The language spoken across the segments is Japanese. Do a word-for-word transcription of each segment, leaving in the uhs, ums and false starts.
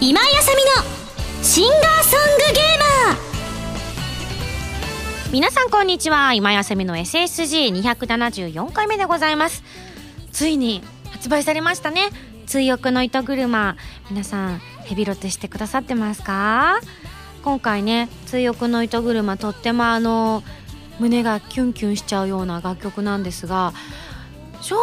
今井あさみのシンガーソングゲーマー、皆さんこんにちは。今井あさみの エスエスジーにひゃくななじゅうよん 回目でございます。ついに発売されましたね、追憶の糸車。皆さんヘビロテしてくださってますか？今回ね、追憶の糸車、とってもあの胸がキュンキュンしちゃうような楽曲なんですが、正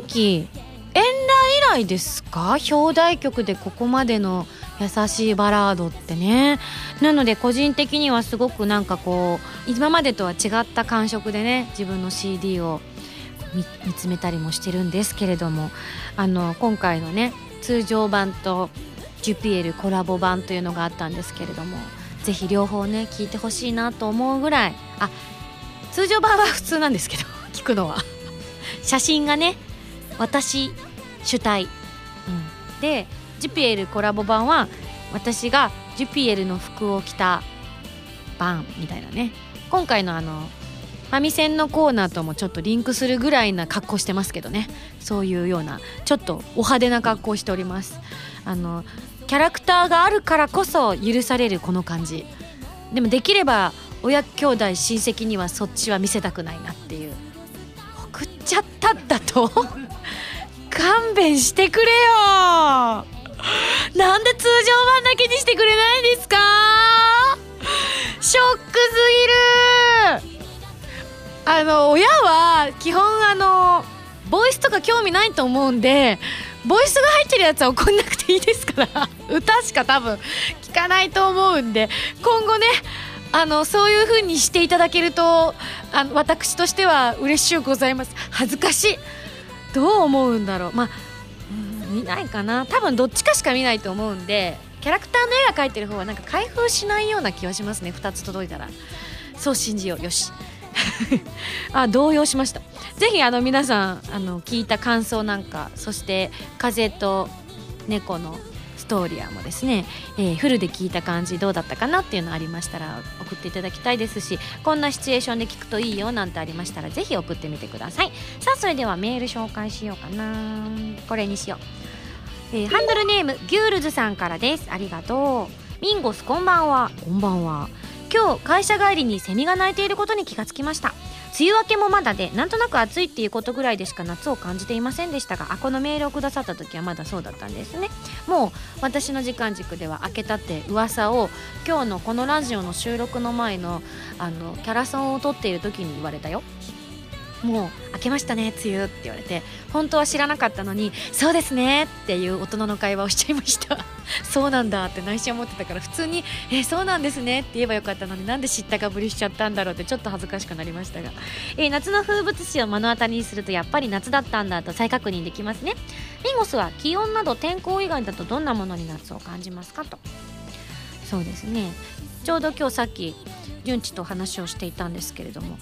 直遠来以来ですか、表題曲でここまでの優しいバラードってね。なので個人的にはすごくなんかこう今までとは違った感触でね、自分の シーディー を 見, 見つめたりもしてるんですけれども、あの今回のね通常版とジュピエルコラボ版というのがあったんですけれども、ぜひ両方ね聴いてほしいなと思うぐらい、あ、通常版は普通なんですけど聞くのは写真がね私主体、うん、でジュピエルコラボ版は私がジュピエルの服を着た版みたいなね。今回のあのファミセンのコーナーともちょっとリンクするぐらいな格好してますけどね、そういうようなちょっとお派手な格好をしております。あのキャラクターがあるからこそ許されるこの感じでも、できれば親兄弟親戚にはそっちは見せたくないなっていう。送っちゃったんだと勘弁してくれよ、なんで通常版だけにしてくれないんですか、ショックすぎる。あの親は基本あのボイスとか興味ないと思うんで、ボイスが入ってるやつは怒んなくていいですから歌しか多分聞かないと思うんで、今後ねあのそういう風にしていただけるとあの私としては嬉しゅうございます。恥ずかしい、どう思うんだろう、まあ見ないかな、多分どっちかしか見ないと思うんで、キャラクターの絵が描いてる方はなんか開封しないような気はしますね。ふたつ届いたらそう信じよう、よしあ、動揺しました。ぜひあの皆さんあの聞いた感想なんか、そして風と猫のストーリアもですね、えー、フルで聞いた感じどうだったかなっていうのありましたら送っていただきたいですし、こんなシチュエーションで聞くといいよなんてありましたらぜひ送ってみてください。さあそれではメール紹介しようかな、これにしよう、えー、ハンドルネームギュールズさんからです。ありがとう。ミンゴスこんばんは。こんばんは。今日会社帰りにセミが鳴いていることに気がつきました。梅雨明けもまだで、なんとなく暑いっていうことぐらいでしか夏を感じていませんでしたが、あ、このメールをくださった時はまだそうだったんですね。もう私の時間軸では明けたって噂を今日のこのラジオの収録の前のあのキャラソンを撮っている時に言われたよ。もう明けましたね梅雨って言われて、本当は知らなかったのにそうですねっていう大人の会話をしちゃいましたそうなんだって内心思ってたから、普通にえそうなんですねって言えばよかったのに、なんで知ったかぶりしちゃったんだろうってちょっと恥ずかしくなりましたが、えー、夏の風物詩を目の当たりにするとやっぱり夏だったんだと再確認できますね。ミンゴスは気温など天候以外だとどんなものに夏を感じますかと。そうですね、ちょうど今日さっき順地と話をしていたんですけれども、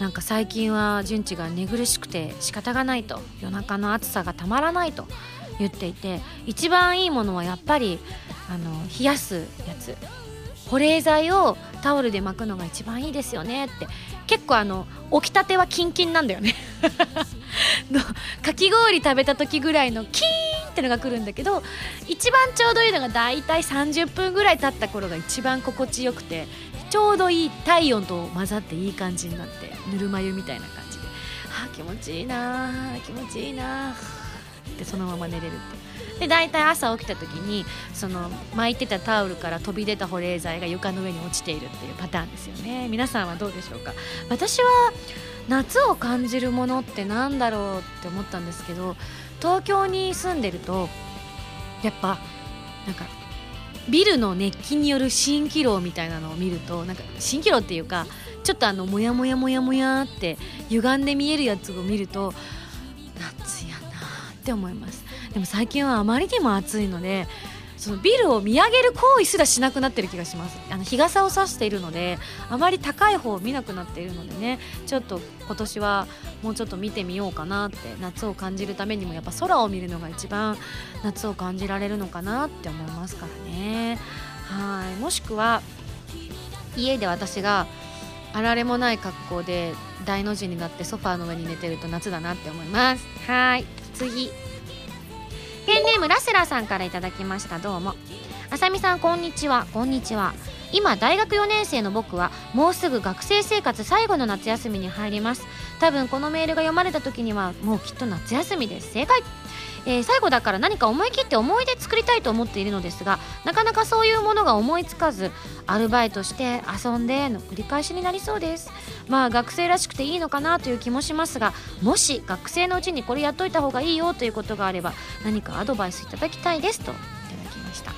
なんか最近は順地が寝苦しくて仕方がないと、夜中の暑さがたまらないと言っていて、一番いいものはやっぱりあの冷やすやつ、保冷剤をタオルで巻くのが一番いいですよねって。結構あの起きたてはキンキンなんだよねのかき氷食べた時ぐらいのキーンってのが来るんだけど、一番ちょうどいいのがだいたいさんじゅっぷんぐらい経った頃が一番心地よくて、ちょうどいい体温と混ざっていい感じになって、ぬるま湯みたいな感じで、あ気持ちいいな気持ちいいなってそのまま寝れるって。でだいたい朝起きた時にその巻いてたタオルから飛び出た保冷剤が床の上に落ちているっていうパターンですよね。皆さんはどうでしょうか。私は夏を感じるものってなんだろうって思ったんですけど、東京に住んでるとやっぱなんかビルの熱気による蜃気楼みたいなのを見ると、なんか蜃気楼っていうかちょっとあのモヤモヤモヤモヤって歪んで見えるやつを見ると夏やなって思います。でも最近はあまりにも暑いので、そのビルを見上げる行為すらしなくなってる気がします。あの日傘を差しているのであまり高い方を見なくなっているのでね、ちょっと今年はもうちょっと見てみようかなって。夏を感じるためにもやっぱ空を見るのが一番夏を感じられるのかなって思いますからね。はい。もしくは家で私があられもない格好で大の字になってソファーの上に寝てると夏だなって思います。はい、次、ペンネームラスラさんからいただきました。どうも、あさみさん、こんにちは。こんにちは。今大学よねん生の僕はもうすぐ学生生活最後の夏休みに入ります。多分このメールが読まれた時にはもうきっと夏休みです。正解。えー、最後だから何か思い切って思い出作りたいと思っているのですが、なかなかそういうものが思いつかず、アルバイトして遊んでの繰り返しになりそうです。まあ学生らしくていいのかなという気もしますが、もし学生のうちにこれやっといた方がいいよということがあれば何かアドバイスいただきたいです、といただきました。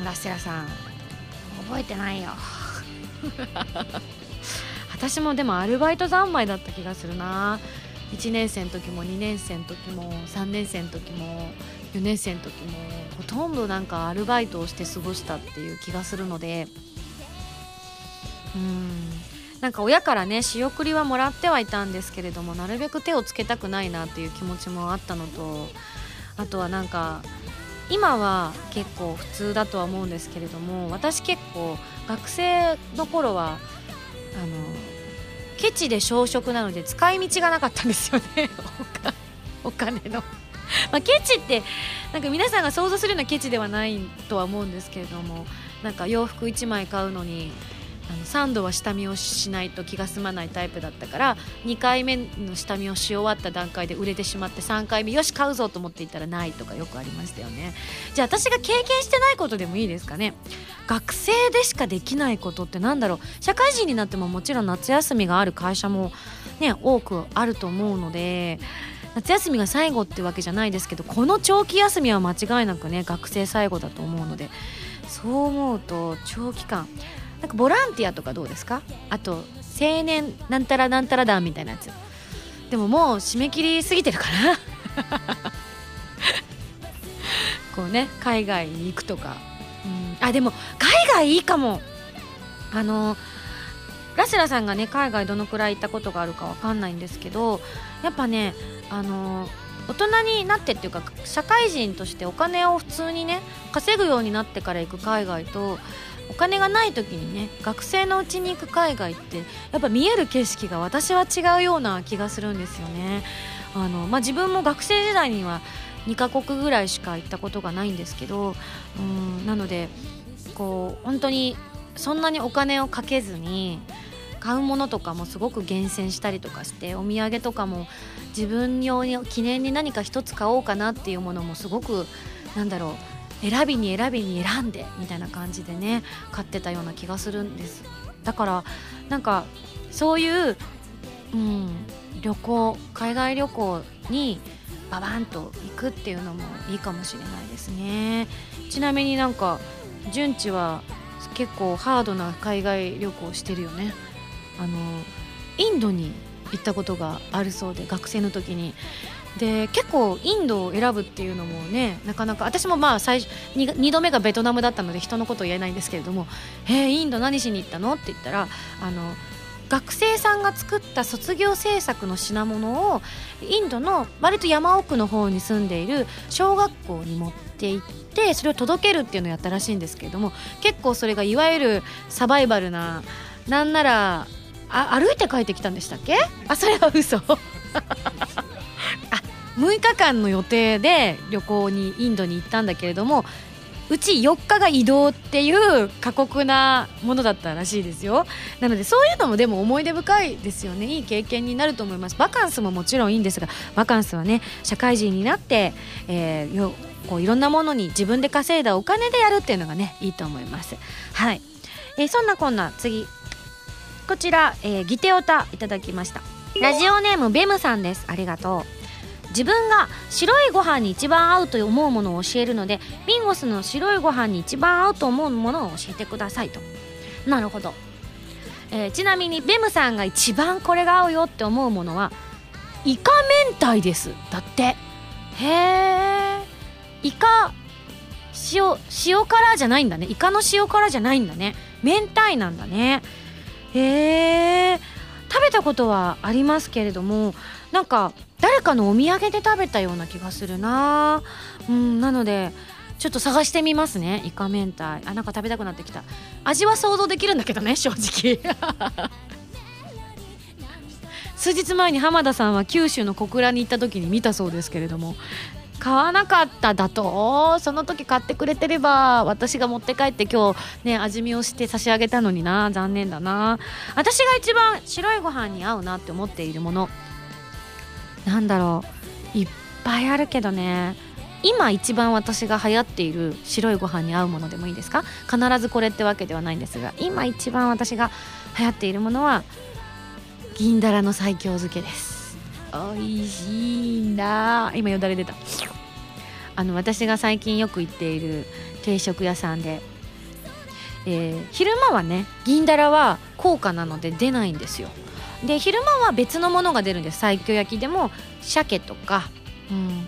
うん、ラッセラさん覚えてないよ私もでもアルバイト三昧だった気がするな。いちねん生の時もにねん生の時もさんねん生の時もよねん生の時もほとんどなんかアルバイトをして過ごしたっていう気がするので、うーん、なんか親からね仕送りはもらってはいたんですけれども、なるべく手をつけたくないなっていう気持ちもあったのと、あとはなんか今は結構普通だとは思うんですけれども、私結構学生の頃はあのケチで小食なので使い道がなかったんですよねお金の、まあ、ケチってなんか皆さんが想像するようなケチではないとは思うんですけれども、なんか洋服いちまい買うのにあのさんどは下見をしないと気が済まないタイプだったから、にかいめの下見をし終わった段階で売れてしまって、さんかいめよし買うぞと思っていたらないとかよくありましたよね。じゃあ私が経験してないことでもいいですかね。学生でしかできないことってなんだろう。社会人になってももちろん夏休みがある会社もね多くあると思うので、夏休みが最後ってわけじゃないですけど、この長期休みは間違いなくね学生最後だと思うので、そう思うと長期間なんかボランティアとかどうですか。あと青年なんたらなんたらだみたいなやつ、でももう締め切り過ぎてるかなこうね海外に行くとか、うん、あでも海外いいかも。あのラスラさんがね海外どのくらい行ったことがあるかわかんないんですけど、やっぱねあの大人になってっていうか社会人としてお金を普通にね稼ぐようになってから行く海外と、お金がない時にね学生のうちに行く海外ってやっぱ見える景色が私は違うような気がするんですよね。あの、まあ、自分も学生時代にはにかこくぐらいしか行ったことがないんですけど、うん、なのでこう本当にそんなにお金をかけずに買うものとかもすごく厳選したりとかして、お土産とかも自分用に記念に何か一つ買おうかなっていうものもすごくなんだろう選びに選びに選んでみたいな感じでね買ってたような気がするんです。だからなんかそういう、うん、旅行海外旅行にババンと行くっていうのもいいかもしれないですね。ちなみになんか順地は結構ハードな海外旅行してるよね。あのインドに行ったことがあるそうで、学生の時にで結構インドを選ぶっていうのもねなかなか、私もまあ最初 2, にどめがベトナムだったので人のこと言えないんですけれども、えー、インド何しに行ったのって言ったら、あの学生さんが作った卒業制作の品物をインドの割と山奥の方に住んでいる小学校に持って行ってそれを届けるっていうのをやったらしいんですけれども、結構それがいわゆるサバイバルな、なんならあ歩いて帰ってきたんでしたっけ。あそれは嘘むいかかんの予定で旅行にインドに行ったんだけれども、うちよっかが移動っていう過酷なものだったらしいですよ。なのでそういうのもでも思い出深いですよね。いい経験になると思います。バカンスももちろんいいんですが、バカンスはね社会人になって、えー、よこういろんなものに自分で稼いだお金でやるっていうのがねいいと思います。はい、えー、そんなこんな次こちら、えー、ギテオタいただきました。ラジオネームベムさんです。ありがとう。自分が白いご飯に一番合うと思うものを教えるので、ビンゴスの白いご飯に一番合うと思うものを教えてください、と。なるほど、えー、ちなみにベムさんが一番これが合うよって思うものはイカ明太です。だって。へえ。イカ 塩, 塩辛じゃないんだね。イカの塩辛じゃないんだね。明太なんだね。へえ。食べたことはありますけれども、なんか誰かのお土産で食べたような気がするな。うん、なのでちょっと探してみますね。イカ明太、あ、なんか食べたくなってきた。味は想像できるんだけどね、正直数日前に浜田さんは九州の小倉に行った時に見たそうですけれども、買わなかっただと。その時買ってくれてれば私が持って帰って今日ね味見をして差し上げたのにな。残念だな。私が一番白いご飯に合うなって思っているもの、なんだろう、いっぱいあるけどね、今一番私が流行っている白いご飯に合うものでもいいですか。必ずこれってわけではないんですが、今一番私が流行っているものは銀だらの西京漬けです。美味しいんだ。今よだれ出た。あの私が最近よく行っている定食屋さんで、えー、昼間はね銀だらは高価なので出ないんですよ。で昼間は別のものが出るんです。西京焼きでも鮭とか、うん、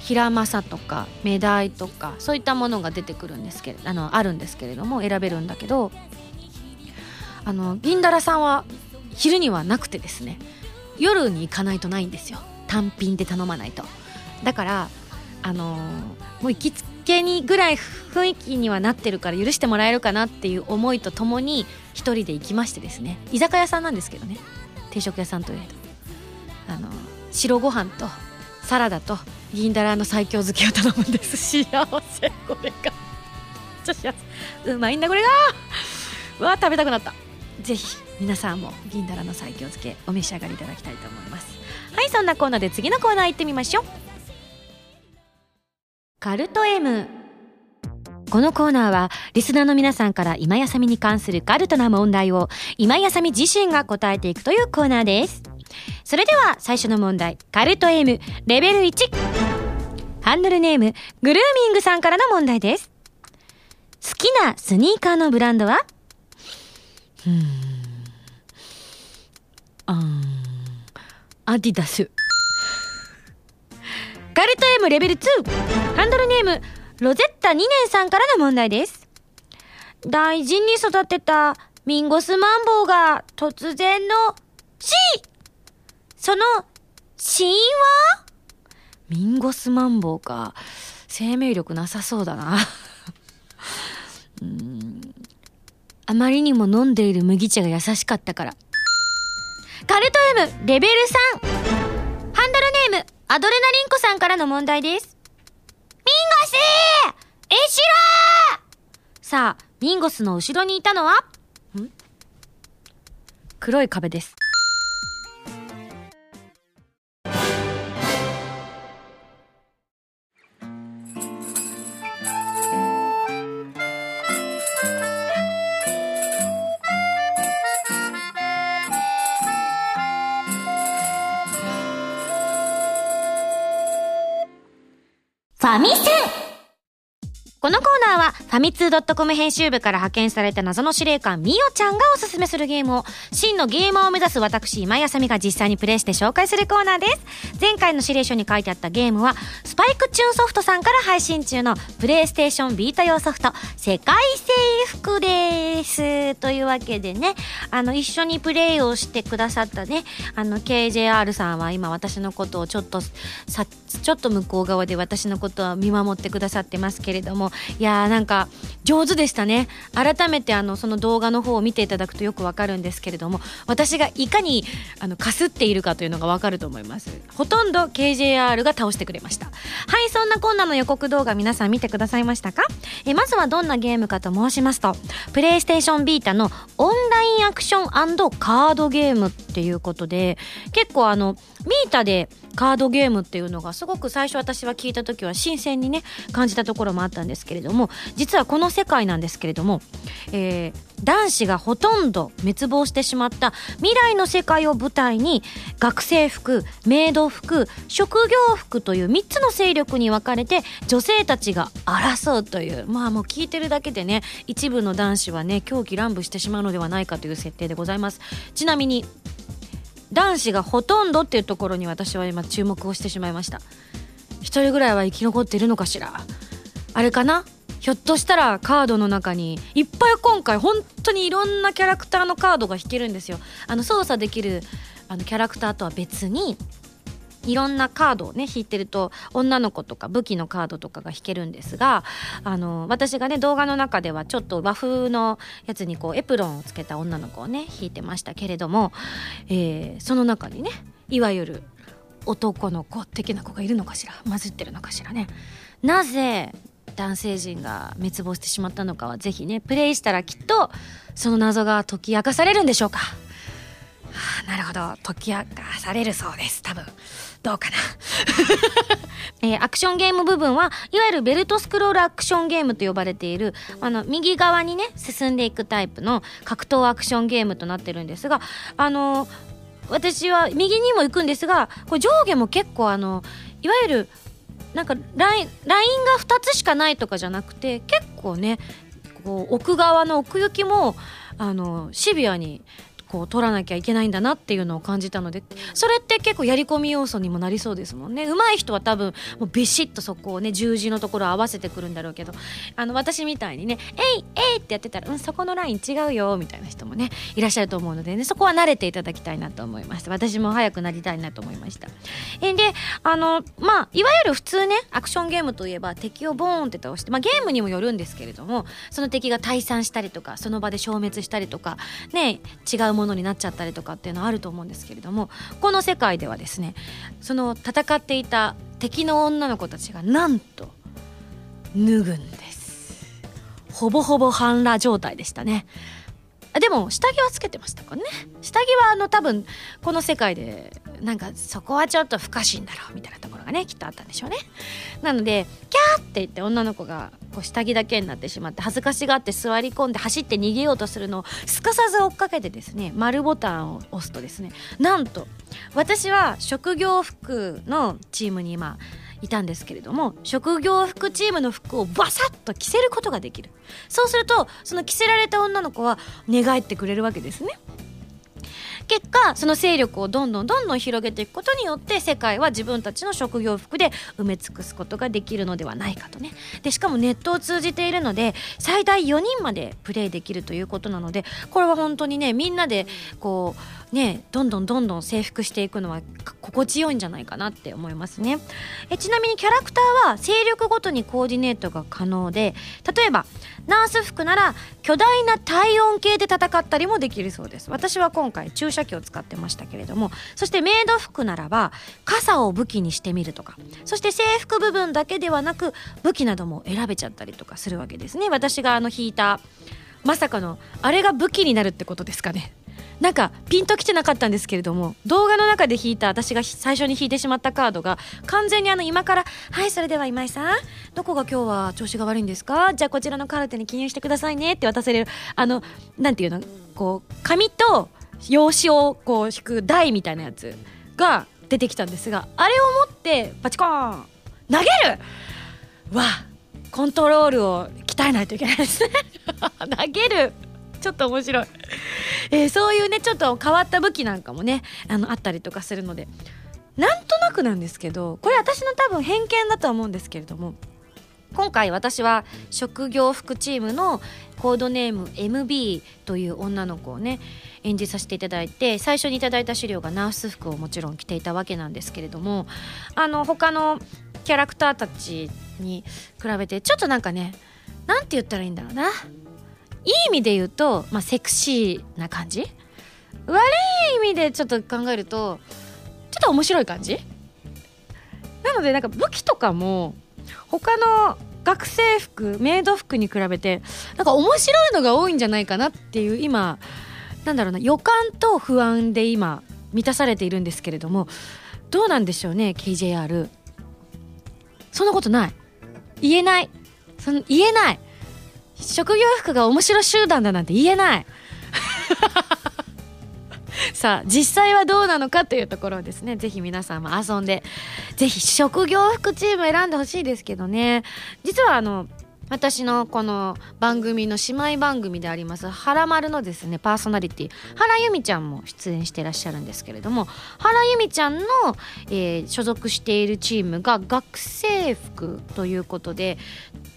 ヒラマサとかメダイとかそういったものが出てくるんですけれど、あのあるんですけれども選べるんだけど、あの銀だらさんは昼にはなくてですね、夜に行かないとないんですよ。単品で頼まないと。だからあのー、もう行きつけにぐらい雰囲気にはなってるから許してもらえるかなっていう思いとともに一人で行きましてですね、居酒屋さんなんですけどね、定食屋さんというと、あのー、白ご飯とサラダと銀だらの西京漬けを頼むんです。幸せ。これがちょっとうまいんだこれが。うわ、食べたくなった。ぜひ皆さんも銀だらの西京漬けお召し上がりいただきたいと思います。はい、そんなコーナーで次のコーナー行ってみましょう。カルト エム。 このコーナーはリスナーの皆さんから今やさみに関するカルトな問題を今やさみ自身が答えていくというコーナーです。それでは最初の問題、カルト エム レベルいち、ハンドルネームグルーミングさんからの問題です。好きなスニーカーのブランドは？うーん、あーん、アディダス。カルト エム レベルに、ハンドルネームロゼッタにねんさんからの問題です。大事に育てたミンゴスマンボウが突然の死、その死因は？ミンゴスマンボウか、生命力なさそうだなうーん、あまりにも飲んでいる麦茶が優しかったから。カルト エム レベルさん、ハンドルネームアドレナリンコさんからの問題です。ミンゴスー、えしろー。さあミンゴスの後ろにいたのは？ん、黒い壁です。ファミセン。このコーナーはファミツー .com 編集部から派遣された謎の司令官みおちゃんがおすすめするゲームを真のゲーマーを目指す私今やさみが実際にプレイして紹介するコーナーです。前回の司令書に書いてあったゲームはスパイクチューンソフトさんから配信中のプレイステーションビート用ソフト世界征服です。というわけでね、あの一緒にプレイをしてくださったね、あの ケージェーアール さんは今私のことをちょっとさちょっと向こう側で私のことは見守ってくださってますけれども、いやーなんか上手でしたね。改めてあのその動画の方を見ていただくとよくわかるんですけれども、私がいかにあのかすっているかというのがわかると思います。ほとんど ケージェーアール が倒してくれました。はい、そんなこんなの予告動画皆さん見てくださいましたか。えまずはどんなゲームかと申しますと、プレイステーションビータのオンラインアクション&カードゲームっていうことで、結構あのビータでカードゲームっていうのがすごく最初私は聞いた時は新鮮にね感じたところもあったんですけれども、実はこの世界なんですけれども、えー、男子がほとんど滅亡してしまった未来の世界を舞台に学生服、メイド服、職業服というみっつの勢力に分かれて女性たちが争うという、まあもう聞いてるだけでね一部の男子はね狂気乱舞してしまうのではないかという設定でございます。ちなみに男子がほとんどっていうところに私は今注目をしてしまいました。一人ぐらいは生き残っているのかしら。あれかな、ひょっとしたらカードの中にいっぱい、今回本当にいろんなキャラクターのカードが引けるんですよ。あの操作できるあのキャラクターとは別にいろんなカードをね引いてると女の子とか武器のカードとかが引けるんですが、あの私がね動画の中ではちょっと和風のやつにこうエプロンをつけた女の子をね引いてましたけれども、えー、その中にねいわゆる男の子的な子がいるのかしら、混じってるのかしらね。なぜ男性陣が滅亡してしまったのかはぜひねプレイしたらきっとその謎が解き明かされるんでしょうか。はあ、なるほど、解き明かされるそうです。多分どうかな、えー、アクションゲーム部分はいわゆるベルトスクロールアクションゲームと呼ばれているあの右側にね進んでいくタイプの格闘アクションゲームとなってるんですが、あの私は右にも行くんですが、これ上下も結構あのいわゆるなんかライン、ラインがふたつしかないとかじゃなくて、結構ねこう奥側の奥行きもあのシビアにこう取らなきゃいけないんだなっていうのを感じたので、それって結構やり込み要素にもなりそうですもんね。上手い人は多分もうビシッとそこをね十字のところ合わせてくるんだろうけど、あの私みたいにねえいえいってやってたら、うん、そこのライン違うよみたいな人もねいらっしゃると思うのでね、そこは慣れていただきたいなと思いました。私も早くなりたいなと思いました。えであのまあいわゆる普通ねアクションゲームといえば敵をボーンって倒して、まあ、ゲームにもよるんですけれども、その敵が退散したりとかその場で消滅したりとかね違うものになっちゃったりとかっていうのはあると思うんですけれども、この世界ではですねその戦っていた敵の女の子たちがなんと脱ぐんです。ほぼほぼ半裸状態でしたね。でも下着はつけてましたかね。下着はあの多分この世界でなんかそこはちょっと不可侵だろうみたいなところがねきっとあったんでしょうね。なのでキャーって言って女の子がこう下着だけになってしまって恥ずかしがって座り込んで走って逃げようとするのをすかさず追っかけてですね丸ボタンを押すとですね、なんと私は職業服のチームに今いたんですけれども、職業服チームの服をバサッと着せることができる。そうするとその着せられた女の子は寝返ってくれるわけですね。結果その勢力をどんどんどんどん広げていくことによって世界は自分たちの職業服で埋め尽くすことができるのではないかとね。でしかもネットを通じているので最大よにんまでプレイできるということなので、これは本当にねみんなでこうねどんどんどんどん征服していくのは心地よいんじゃないかなって思いますね。えちなみにキャラクターは勢力ごとにコーディネートが可能で、例えばナース服なら巨大な体温計で戦ったりもできるそうです。私は今回注射器を使ってましたけれども、そしてメイド服ならば傘を武器にしてみるとか、そして制服部分だけではなく武器なども選べちゃったりとかするわけですね。私があの引いたまさかのあれが武器になるってことですかね。なんかピンときてなかったんですけれども、動画の中で引いた私が最初に引いてしまったカードが完全にあの今からはいそれでは今井さんどこが今日は調子が悪いんですか、じゃあこちらのカルテに記入してくださいねって渡される、あのなんていうのこう紙と用紙をこう引く台みたいなやつが出てきたんですが、あれを持ってパチコーン投げるわ、コントロールを鍛えないといけないですね投げるちょっと面白い、えー、そういうねちょっと変わった武器なんかもね あの、あったりとかするので、なんとなくなんですけどこれ私の多分偏見だとは思うんですけれども、今回私は職業服チームのコードネーム エムビー という女の子をね演じさせていただいて、最初にいただいた資料がナース服をもちろん着ていたわけなんですけれども、あの他のキャラクターたちに比べてちょっとなんかねなんて言ったらいいんだろうな、いい意味で言うと、まあ、セクシーな感じ、悪い意味でちょっと考えるとちょっと面白い感じなので、なんか武器とかも他の学生服メイド服に比べてなんか面白いのが多いんじゃないかなっていう、今なんだろうな予感と不安で今満たされているんですけれども、どうなんでしょうね ケージェーアール。 そんなことない、言えない、その言えない職業服が面白集団だなんて言えないさあ実際はどうなのかというところをですね、ぜひ皆さんも遊んでぜひ職業服チーム選んでほしいですけどね。実はあの私のこの番組の姉妹番組でありますはらまるのですねパーソナリティ原由美ちゃんも出演していらっしゃるんですけれども、原由美ちゃんの、えー、所属しているチームが学生服ということで、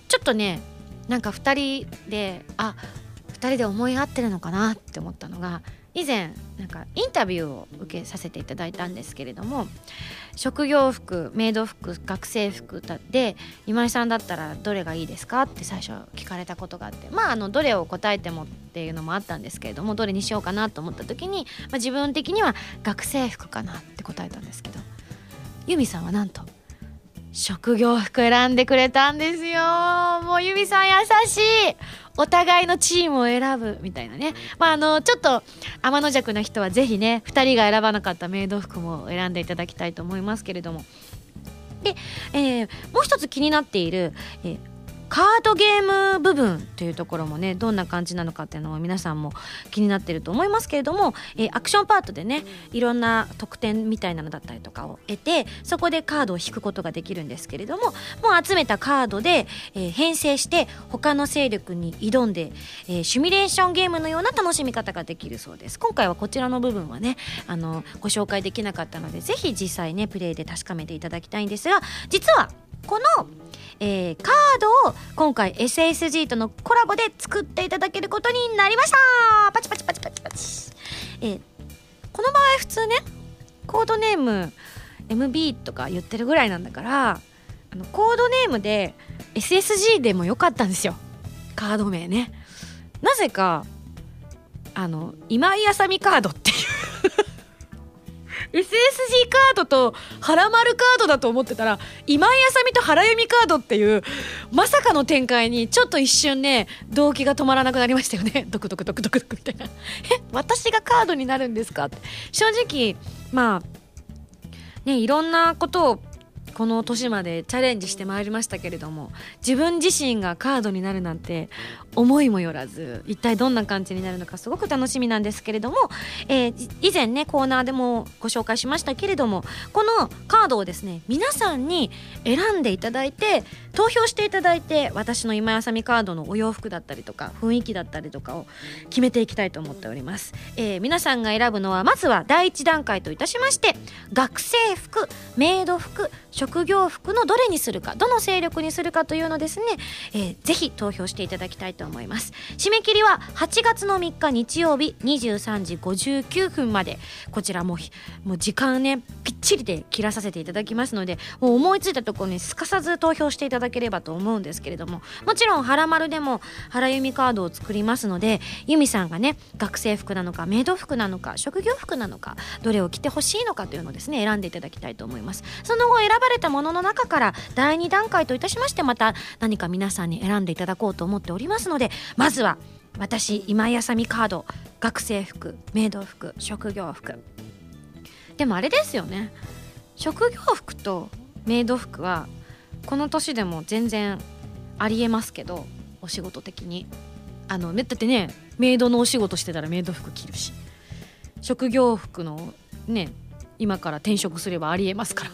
ちょっとねなんかふたりであふたりで思い合ってるのかなって思ったのが、以前なんかインタビューを受けさせていただいたんですけれども、職業服、メイド服、学生服で今井さんだったらどれがいいですかって最初聞かれたことがあって、まああのどれを答えてもっていうのもあったんですけれども、どれにしようかなと思った時に、まあ、自分的には学生服かなって答えたんですけど、由美さんはなんと職業服選んでくれたんですよ。もう由美さん優しい。お互いのチームを選ぶみたいなね、まあ、あのちょっと天の弱な人はぜひねふたりが選ばなかったメイド服も選んでいただきたいと思いますけれども、で、えー、もう一つ気になっている、えー、カードゲーム部分というところもね、どんな感じなのかっていうのを皆さんも気になっていると思いますけれども、えー、アクションパートでねいろんな特典みたいなのだったりとかを得て、そこでカードを引くことができるんですけれども、もう集めたカードで、えー、編成して他の勢力に挑んで、えー、シミュレーションゲームのような楽しみ方ができるそうです。今回はこちらの部分はねあのご紹介できなかったので、ぜひ実際ねプレイで確かめていただきたいんですが、実はこのえー、カードを今回 エスエスジー とのコラボで作っていただけることになりました。パチパチパチパチパチ、えー、この場合普通ねコードネーム エムビー とか言ってるぐらいなんだから、あのコードネームで エスエスジー でもよかったんですよ、カード名ね。なぜかあの今井あさみカードっていうエスエスジー カードと原丸カードだと思ってたら、今井あさみと原由美カードっていうまさかの展開に、ちょっと一瞬ね動機が止まらなくなりましたよね。ドクドクドクドクドクみたいなえ、私がカードになるんですかって。正直まあねいろんなことをこの年までチャレンジしてまいりましたけれども、自分自身がカードになるなんて思いもよらず、一体どんな感じになるのかすごく楽しみなんですけれども、えー、以前ねコーナーでもご紹介しましたけれども、このカードをですね皆さんに選んでいただいて投票していただいて、私の今井あさみカードのお洋服だったりとか雰囲気だったりとかを決めていきたいと思っております、えー、皆さんが選ぶのはまずは第一段階といたしまして、学生服、メイド服、職業服のどれにするか、どの勢力にするかというのですね、えー、ぜひ投票していただきたいと思います。締め切りははちがつのみっか日曜日にじゅうさんじごじゅうきゅうふんまで、こちらもう、もう時間ねぴっちりで切らさせていただきますので、もう思いついたところにすかさず投票していただければと思うんですけれども、もちろん原丸でも原由美カードを作りますので、由美さんがね学生服なのかメイド服なのか職業服なのか、どれを着てほしいのかというのをですね選んでいただきたいと思います。その後選ばれたものの中からだいに段階といたしまして、また何か皆さんに選んでいただこうと思っておりますので、まずは私今井あさみカード、学生服、メイド服、職業服。でもあれですよね、職業服とメイド服はこの年でも全然ありえますけど、お仕事的にあのだってねメイドのお仕事してたらメイド服着るし、職業服のね今から転職すればありえますから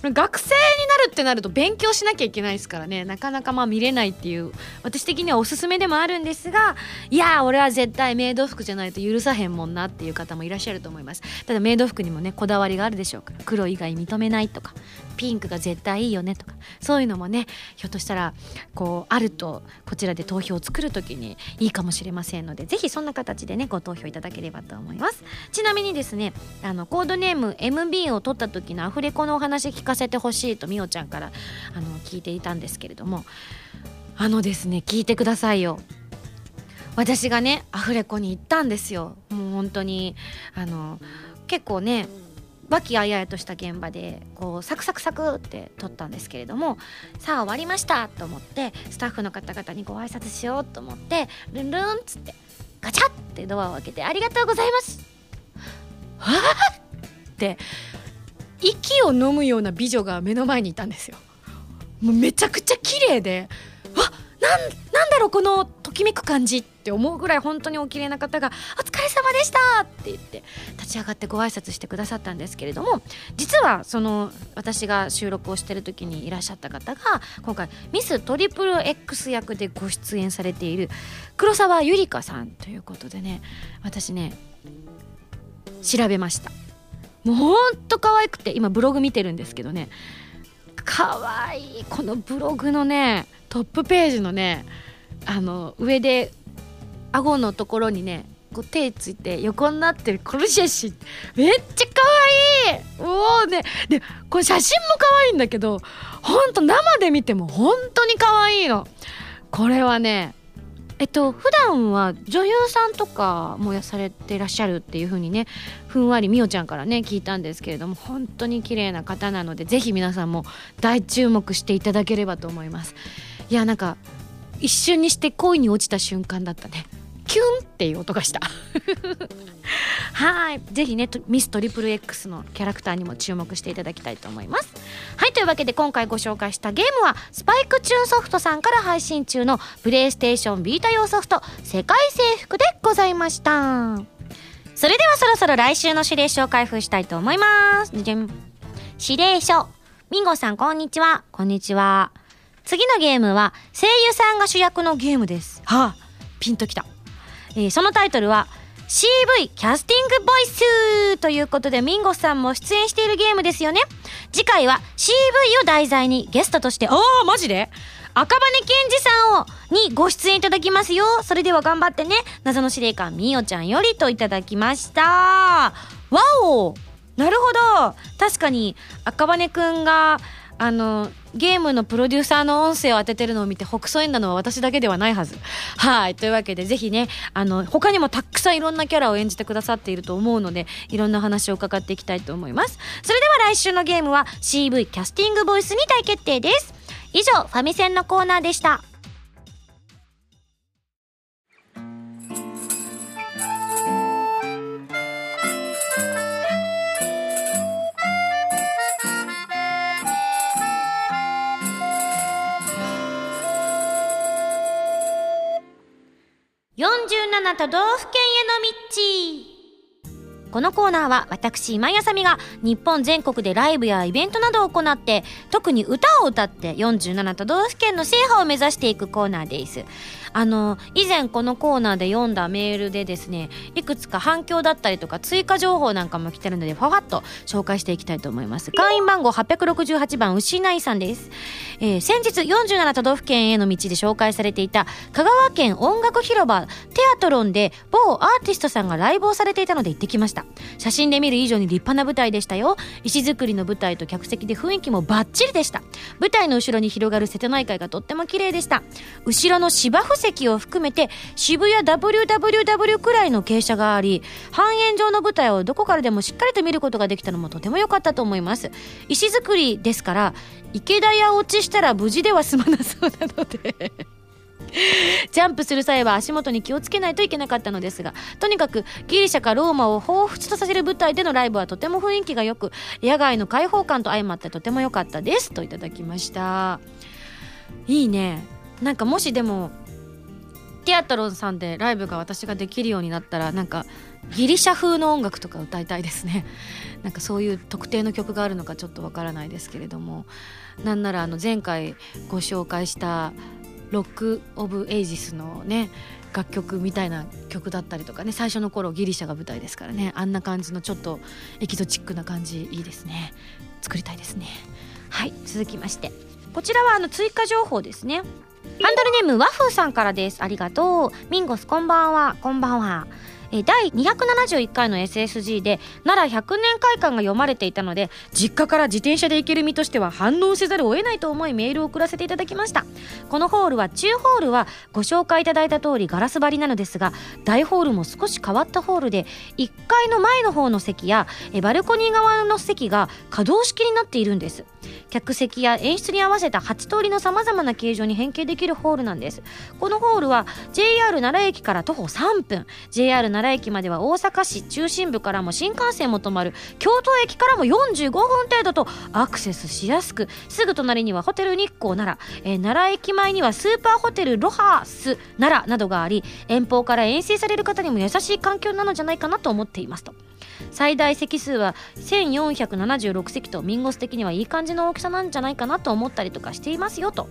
学生になるってなると勉強しなきゃいけないですからね、なかなかまあ見れないっていう私的にはおすすめでもあるんですが、いやー俺は絶対メイド服じゃないと許さへんもんなっていう方もいらっしゃると思います。ただメイド服にもねこだわりがあるでしょうから、黒以外認めないとかピンクが絶対いいよねとか、そういうのもねひょっとしたらこうあるとこちらで投票を作るときにいいかもしれませんので、ぜひそんな形でねご投票いただければと思います。ちなみにですねあのコードネーム エムビー を取った時のアフレコのお話聞かせてほしいとみおちゃんからあの聞いていたんですけれども、あのですね聞いてくださいよ。私がねアフレコに行ったんですよ。もう本当にあの結構ね和気あいあいとした現場でこうサクサクサクって撮ったんですけれども、さあ終わりましたと思ってスタッフの方々にご挨拶しようと思ってルンルンっつってガチャってドアを開けて、ありがとうございますはぁって息を飲むような美女が目の前にいたんですよ。もうめちゃくちゃ綺麗で、わっなん、なんだろうこのときめく感じって思うぐらい本当にお綺麗な方がお疲れ様でしたって言って立ち上がってご挨拶してくださったんですけれども、実はその私が収録をしてる時にいらっしゃった方が今回ミストリプル X 役でご出演されている黒沢ゆりかさんということでね、私ね調べました。もうほんと可愛くて今ブログ見てるんですけどね、可愛いこのブログのねトップページのねあの上で顎のところにねこう手ついて横になってるこの写真めっちゃ可愛い。もうね、でこれ写真も可愛いんだけど、ほんと生で見ても本当に可愛いの。これはね、えっと普段は女優さんとかもされていらっしゃるっていう風にね、ふんわりみおちゃんからね聞いたんですけれども、本当に綺麗な方なので、ぜひ皆さんも大注目していただければと思います。いや、なんか一瞬にして恋に落ちた瞬間だったね。キュンっていう音がしたはい、ぜひねミストリプル X のキャラクターにも注目していただきたいと思います。はい、というわけで今回ご紹介したゲームはスパイクチューンソフトさんから配信中のプレイステーションビータ用ソフト世界征服でございました。それではそろそろ来週の指令書を開封したいと思います。指令書、ミンゴさんこんにちは。こんにちは。次のゲームは声優さんが主役のゲームです。はあ、ピンときた。えー、そのタイトルは シーブイ キャスティングボイスということで、ミンゴさんも出演しているゲームですよね。次回は シーブイ を題材にゲストとして、あーマジで赤羽健二さんをにご出演いただきますよ。それでは頑張ってね。謎の司令官みおちゃんよりといただきました。わお、なるほど。確かに赤羽くんがあのゲームのプロデューサーの音声を当ててるのを見てほくそ笑んだのは私だけではないはず。はい、というわけでぜひね、あの他にもたくさんいろんなキャラを演じてくださっていると思うので、いろんな話を伺っていきたいと思います。それでは来週のゲームは シーブイ キャスティングボイスに大決定です。以上、ファミセンのコーナーでした。よんじゅうなな都道府県への道。このコーナーは私今井あさみが日本全国でライブやイベントなどを行って、特に歌を歌ってよんじゅうなな都道府県の制覇を目指していくコーナーです。あの以前このコーナーで読んだメールでですね、いくつか反響だったりとか追加情報なんかも来てるので、ファファッと紹介していきたいと思います。会員番号はっぴゃくろくじゅうはちばんうしないさんです。えー、先日よんじゅうなな都道府県への道で紹介されていた香川県音楽広場テアトロンで某アーティストさんがライブをされていたので行ってきました。写真で見る以上に立派な舞台でしたよ。石造りの舞台と客席で雰囲気もバッチリでした。舞台の後ろに広がる瀬戸内海がとっても綺麗でした。後ろの芝生席を含めて渋谷 ダブリューダブリューダブリュー くらいの傾斜があり、半円状の舞台をどこからでもしっかりと見ることができたのもとても良かったと思います。石造りですから池田や落ちしたら無事では済まなそうなのでジャンプする際は足元に気をつけないといけなかったのですが、とにかくギリシャかローマを彷彿とさせる舞台でのライブはとても雰囲気が良く、野外の開放感と相まってとても良かったですといただきました。いいね。なんかもしでもテアトロンさんでライブが私ができるようになったら、なんかギリシャ風の音楽とか歌いたいですね。なんかそういう特定の曲があるのかちょっとわからないですけれども、なんならあの前回ご紹介したロックオブエイジスのね楽曲みたいな曲だったりとかね、最初の頃ギリシャが舞台ですからね、あんな感じのちょっとエキゾチックな感じいいですね。作りたいですね。はい、続きまして、こちらはあの追加情報ですね。ハンドルネームワフーさんからです。ありがとう。ミンゴスこんばんは。こんばんは。えだいにひゃくななじゅういっかいの エスエスジー で奈良ひゃくねん会館が読まれていたので、実家から自転車で行ける身としては反応せざるを得ないと思いメールを送らせていただきました。このホールは中ホールはご紹介いただいた通りガラス張りなのですが、大ホールも少し変わったホールで、いっかいの前の方の席やえバルコニー側の席が可動式になっているんです。客席や演出に合わせたはちとおりのさまざまな形状に変形できるホールなんです。このホールは ジェイアール 奈良駅から徒歩さんぷん、 ジェイアール 奈良駅までは大阪市中心部からも新幹線も止まる、京都駅からもよんじゅうごふん程度とアクセスしやすく、すぐ隣にはホテル日光奈良、えー、奈良駅前にはスーパーホテルロハース奈良などがあり、遠方から遠征される方にも優しい環境なのじゃないかなと思っていますと。最大席数はせんよんひゃくななじゅうろく席とミンゴス的にはいい感じの大きさなんじゃないかなと思ったりとかしていますよと。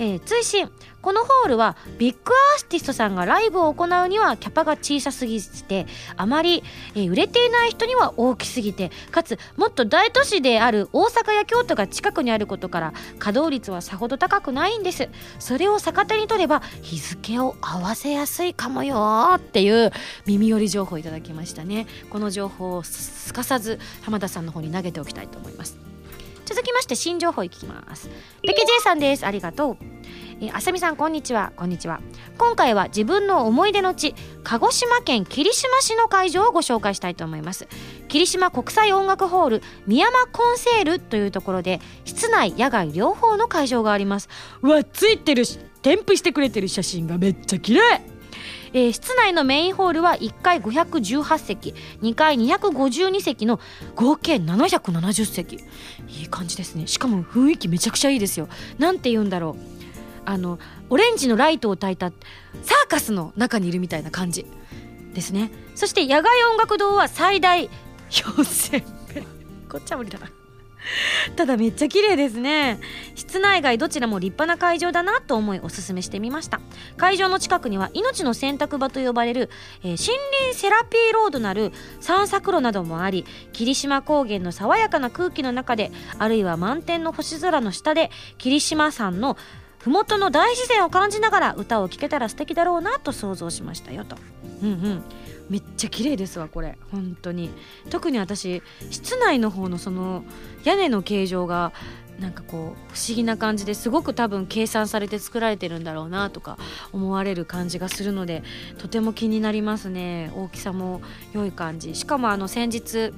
えー、追伸、このホールはビッグアーティストさんがライブを行うにはキャパが小さすぎて、あまり、えー、売れていない人には大きすぎて、かつもっと大都市である大阪や京都が近くにあることから稼働率はさほど高くないんです。それを逆手に取れば日付を合わせやすいかもよっていう耳寄り情報をいただきましたね。この情報をすかさず浜田さんの方に投げておきたいと思います。続きまして新情報いきます。ペケ J さんです。ありがとう。あさみさん、こんにちは。こんにちは。今回は自分の思い出の地、鹿児島県霧島市の会場をご紹介したいと思います。霧島国際音楽ホール宮間コンセールというところで、室内野外両方の会場があります。うわ、ついてるし添付してくれてる写真がめっちゃ綺麗。えー、室内のメインホールはいっかいごひゃくじゅうはちせき、にかいにひゃくごじゅうにせきの合計ななひゃくななじゅっせき。いい感じですね。しかも雰囲気めちゃくちゃいいですよ。なんて言うんだろう、あのオレンジのライトを焚いたサーカスの中にいるみたいな感じですね。そして野外音楽堂は最大よんせんめい。こっちは無理だな。ただめっちゃ綺麗ですね。室内外どちらも立派な会場だなと思いおすすめしてみました。会場の近くには命の洗濯場と呼ばれる、えー、森林セラピーロードなる散策路などもあり、霧島高原の爽やかな空気の中で、あるいは満天の星空の下で霧島山の麓の大自然を感じながら歌を聴けたら素敵だろうなと想像しましたよと。うんうん、めっちゃ綺麗ですわこれ。本当に特に私、室内の方のその屋根の形状がなんかこう不思議な感じで、すごく多分計算されて作られてるんだろうなとか思われる感じがするので、とても気になりますね。大きさも良い感じ。しかもあの先日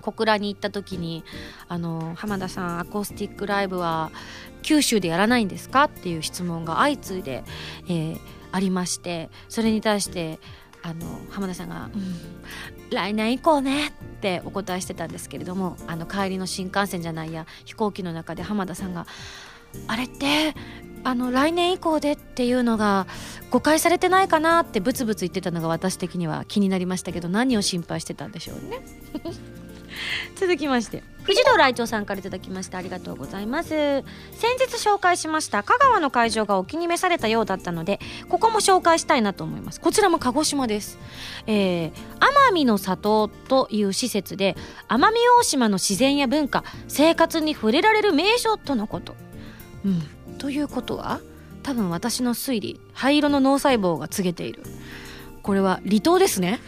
小倉に行った時に、あの浜田さんアコースティックライブは九州でやらないんですかっていう質問が相次いで、えー、ありまして、それに対してあの浜田さんが、うん、来年以降ねってお答えしてたんですけれども、あの帰りの新幹線じゃないや飛行機の中で浜田さんが、あれってあの来年以降でっていうのが誤解されてないかなってブツブツ言ってたのが私的には気になりましたけど、何を心配してたんでしょうね。続きまして藤堂来長さんからいただきまして、ありがとうございます。先日紹介しました香川の会場がお気に召されたようだったので、ここも紹介したいなと思います。こちらも鹿児島です。えー、奄美の里という施設で、奄美大島の自然や文化生活に触れられる名所とのこと、うん、ということは多分私の推理、灰色の脳細胞が告げている。これは離島ですね。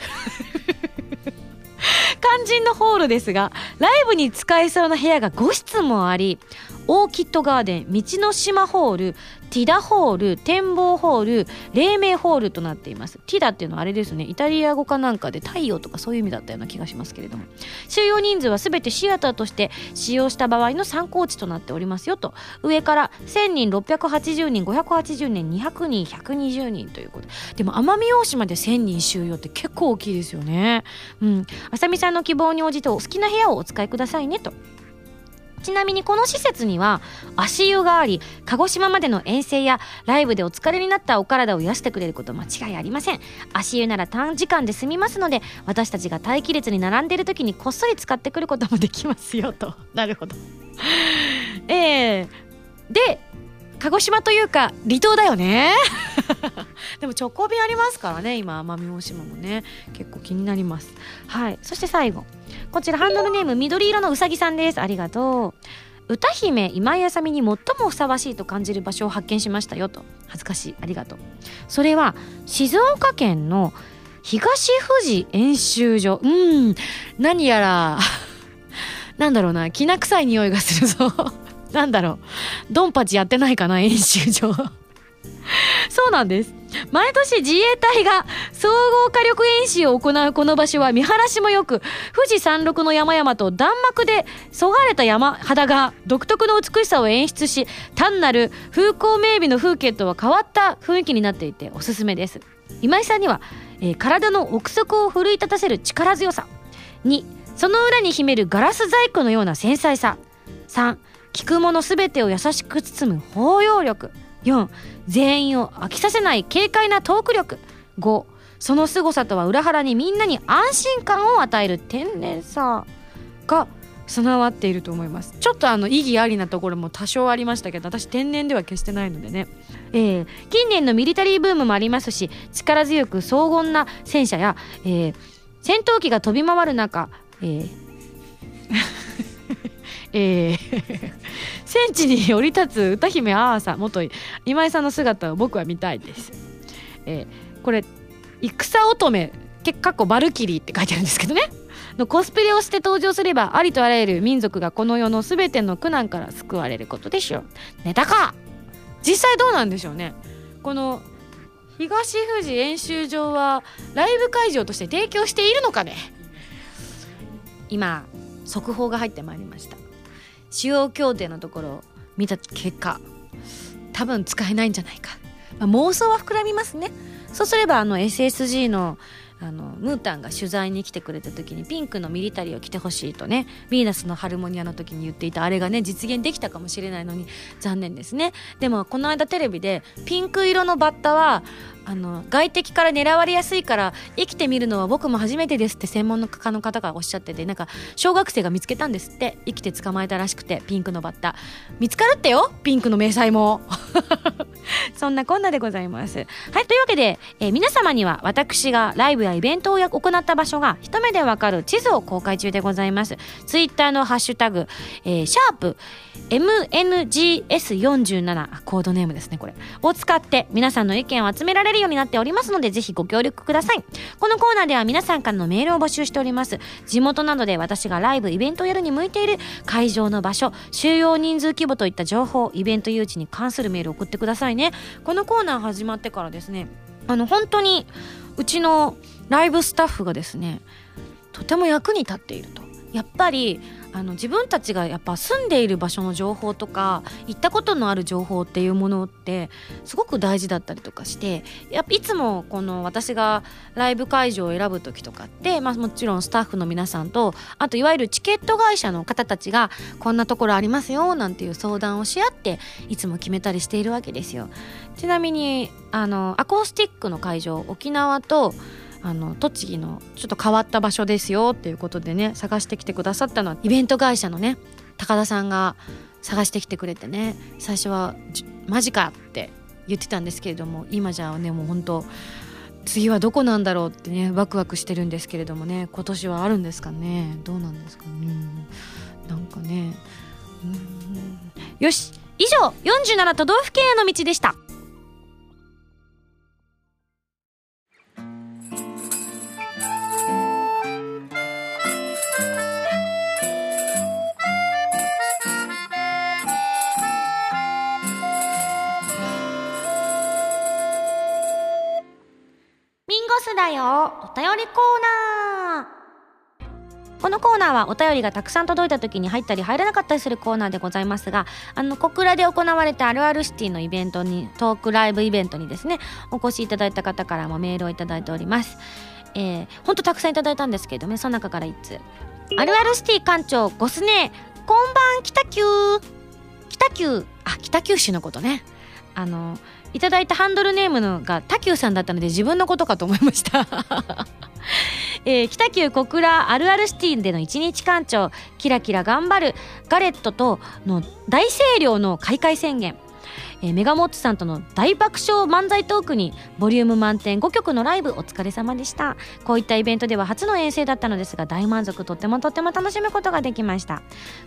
肝心のホールですが、ライブに使えそうな部屋がごしつもあり、オーキッドガーデン、道の島ホール、ティダホール、展望ホール、黎明ホールとなっています。ティダっていうのはあれですね、イタリア語かなんかで太陽とかそういう意味だったような気がしますけれども、収容人数は全てシアターとして使用した場合の参考値となっておりますよと。上からせんにん、ろっぴゃくはちじゅうにん、ごひゃくはちじゅうにん、にひゃくにん、ひゃくにじゅうにんということで、も奄美大島でせんにん収容って結構大きいですよね。うん、あさみさんの希望に応じてお好きな部屋をお使いくださいねと。ちなみにこの施設には足湯があり、鹿児島までの遠征やライブでお疲れになったお体を癒してくれること間違いありません。足湯なら短時間で済みますので、私たちが待機列に並んでいる時にこっそり使ってくることもできますよと。なるほど。えー、で鹿児島というか離島だよね。でも直行便ありますからね、今奄美大島もね、結構気になります。はい。そして最後こちらハンドルネーム緑色のうさぎさんです。ありがとう。歌姫今井あさみに最もふさわしいと感じる場所を発見しましたよと。恥ずかしい、ありがとう。それは静岡県の東富士演習所。うーん、何やらなんだろうな、きな臭い匂いがするぞ。なんだろう、ドンパチやってないかな、演習場。そうなんです。毎年自衛隊が総合火力演習を行うこの場所は見晴らしもよく、富士山麓の山々と断幕でそがれた山肌が独特の美しさを演出し、単なる風光明媚の風景とは変わった雰囲気になっていておすすめです。今井さんには、えー、体の奥底を奮い立たせる力強さに、その裏に秘めるガラス細工のような繊細さ。さん、聞くものすべてを優しく包む包容力。よん、全員を飽きさせない軽快なトーク力。ご、その凄さとは裏腹にみんなに安心感を与える天然さが備わっていると思います。ちょっとあの意義ありなところも多少ありましたけど、私天然では決してないのでね、えー、近年のミリタリーブームもありますし、力強く荘厳な戦車や、えー、戦闘機が飛び回る中、えーえー、戦地に降り立つ歌姫アーサ元今井さんの姿を僕は見たいです、えー、これ戦乙女かっこバルキリーって書いてあるんですけどねのコスプレをして登場すれば、ありとあらゆる民族がこの世のすべての苦難から救われることでしょう。ネタか。実際どうなんでしょうね。この東富士演習場はライブ会場として提供しているのかね。今速報が入ってまいりました。使用協定のところを見た結果、多分使えないんじゃないか、まあ、妄想は膨らみますね。そうすればあの エスエスジー のあのムータンが取材に来てくれた時にピンクのミリタリーを着てほしいとね、ヴィーナスのハルモニアの時に言っていたあれがね実現できたかもしれないのに残念ですね。でもこの間テレビでピンク色のバッタはあの外敵から狙われやすいから生きてみるのは僕も初めてですって専門家の方がおっしゃってて、なんか小学生が見つけたんですって。生きて捕まえたらしくて、ピンクのバッタ見つかるってよ、ピンクの迷彩もそんなこんなでございます。はい、というわけで、えー、皆様には私がライブやイベントを行った場所が一目でわかる地図を公開中でございます。ツイッターのハッシュタグ、えー、シャープ エムエヌジーエスよんじゅうなな コードネームですねこれを使って皆さんの意見を集められるようになっておりますので、ぜひご協力ください。このコーナーでは皆さんからのメールを募集しております。地元などで私がライブイベントをやるに向いている会場の場所、収容人数規模といった情報、イベント誘致に関するメールを送ってくださいね。このコーナー始まってからですね、あの本当にうちのライブスタッフがですねとても役に立っていると。やっぱりあの自分たちがやっぱ住んでいる場所の情報とか行ったことのある情報っていうものってすごく大事だったりとかして、やっぱいつもこの私がライブ会場を選ぶ時とかって、まあ、もちろんスタッフの皆さんと、あといわゆるチケット会社の方たちがこんなところありますよなんていう相談をし合っていつも決めたりしているわけですよ。ちなみにあのアコースティックの会場、沖縄とあの栃木のちょっと変わった場所ですよっていうことでね、探してきてくださったのはイベント会社のね高田さんが探してきてくれてね、最初はマジかって言ってたんですけれども、今じゃねもう本当次はどこなんだろうってねワクワクしてるんですけれどもね、今年はあるんですかね、どうなんですかね、なんかね、うん、よし、以上よんじゅうなな都道府県への道でした。だよお便りコーナー。このコーナーはお便りがたくさん届いた時に入ったり入らなかったりするコーナーでございますが、あの小倉で行われたあるあるシティのイベントに、トークライブイベントにですねお越しいただいた方からもメールをいただいております。えー、ほんとたくさんいただいたんですけれども、ね、その中からひとつ、あるあるシティ館長ゴスネー、こんばん北九北九あ北九州のことね、あのいただいたハンドルネームのがタキューさんだったので自分のことかと思いました、えー、北九小倉あるあるシティでの一日館長、キラキラ頑張るガレットとの大声量の開会宣言、えー、メガモッツさんとの大爆笑漫才トークにボリューム満点ごきょくのライブお疲れ様でした。こういったイベントでは初の遠征だったのですが大満足、とってもとっても楽しむことができました。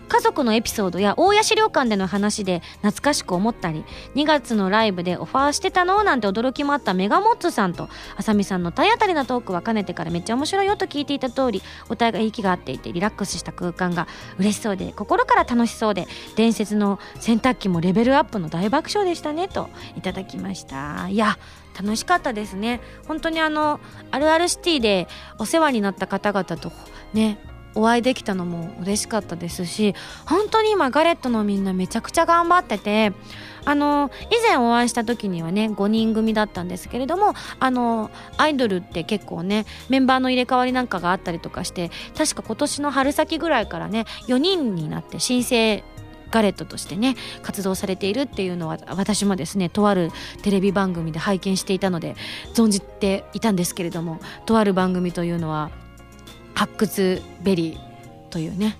家族のエピソードや大谷資料館での話で懐かしく思ったり、にがつのライブでオファーしてたのなんて驚きもあったメガモッツさんとあさみさんの体当たりなトークはかねてからめっちゃ面白いよと聞いていた通り、お互い息が合っていてリラックスした空間が嬉しそうで心から楽しそうで、伝説の洗濯機もレベルアップの大爆笑でしたねといただきました。いや楽しかったですね。本当にあのあるあるシティでお世話になった方々とねお会いできたのも嬉しかったですし、本当に今ガレットのみんなめちゃくちゃ頑張ってて、あの以前お会いした時にはねごにん組だったんですけれども、あのアイドルって結構ねメンバーの入れ替わりなんかがあったりとかして、確か今年の春先ぐらいからねよにんになって新生ガレットとしてね活動されているっていうのは、私もですねとあるテレビ番組で拝見していたので存じていたんですけれども、とある番組というのは発掘ベリーというね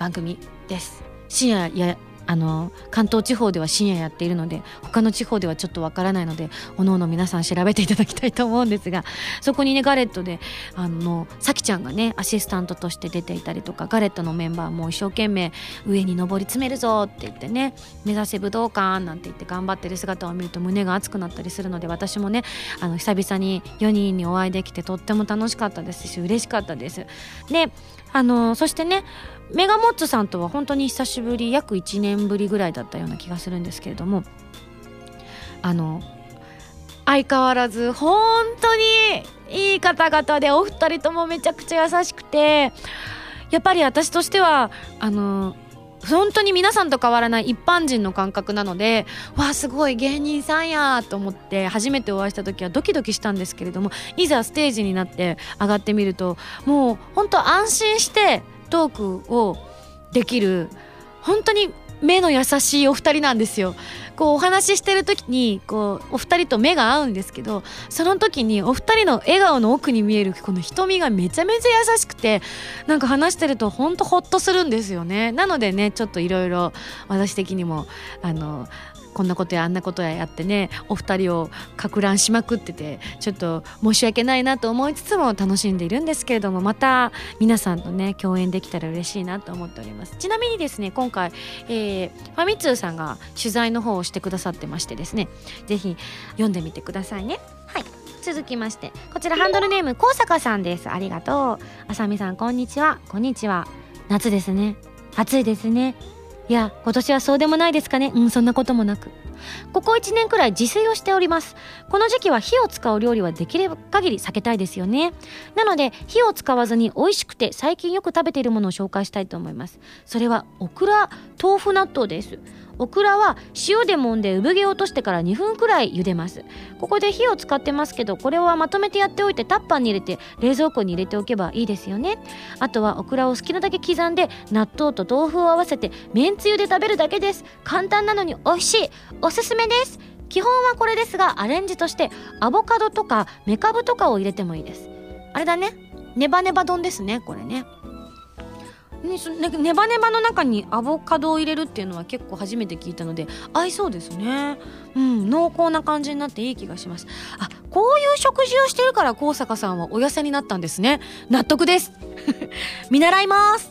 番組です。深夜やあの関東地方では深夜やっているので、他の地方ではちょっとわからないので、おのおの皆さん調べていただきたいと思うんですが、そこにねガレットであのさきちゃんがねアシスタントとして出ていたりとか、ガレットのメンバーも一生懸命上に上り詰めるぞって言ってね、目指せ武道館なんて言って頑張ってる姿を見ると胸が熱くなったりするので、私もねあの久々によにんにお会いできてとっても楽しかったですし嬉しかったです。であのそしてねメガモッツさんとは本当に久しぶり、約いちねんぶりぐらいだったような気がするんですけれども、あの相変わらず本当にいい方々で、お二人ともめちゃくちゃ優しくて、やっぱり私としてはあの本当に皆さんと変わらない一般人の感覚なので、わあすごい芸人さんやと思って初めてお会いした時はドキドキしたんですけれども、いざステージになって上がってみると、もう本当安心してトークをできる本当に目の優しいお二人なんですよ。こうお話ししてる時にこうお二人と目が合うんですけど、その時にお二人の笑顔の奥に見えるこの瞳がめちゃめちゃ優しくて、なんか話してると本当ホッとするんですよね。なのでねちょっといろいろ私的にもあのこんなことやあんなことややってね、お二人をかく乱しまくっててちょっと申し訳ないなと思いつつも楽しんでいるんですけれども、また皆さんとね共演できたら嬉しいなと思っております。ちなみにですね今回、えー、ファミ通さんが取材の方をしてくださってましてですね、ぜひ読んでみてくださいね。はい、続きましてこちらハンドルネーム高坂さんです。ありがとう。あさみさんこんにちは。こんにちは。夏ですね。暑いですね。いや今年はそうでもないですかね。うん、そんなこともなくここいちねんくらい自炊をしております。この時期は火を使う料理はできる限り避けたいですよね。なので火を使わずに美味しくて最近よく食べているものを紹介したいと思います。それはオクラ豆腐納豆です。オクラは塩で揉んで産毛を落としてからにふんくらい茹でます。ここで火を使ってますけど、これはまとめてやっておいてタッパーに入れて冷蔵庫に入れておけばいいですよね。あとはオクラを好きなだけ刻んで納豆と豆腐を合わせてめんつゆで食べるだけです。簡単なのに美味しい、おすすめです。基本はこれですが、アレンジとしてアボカドとかメカブとかを入れてもいいです。あれだね、ネバネバ丼ですねこれね。ネバネバの中にアボカドを入れるっていうのは結構初めて聞いたので合いそうですね。うん、濃厚な感じになっていい気がします。あ、こういう食事をしてるから高坂さんはお痩せになったんですね。納得です見習います。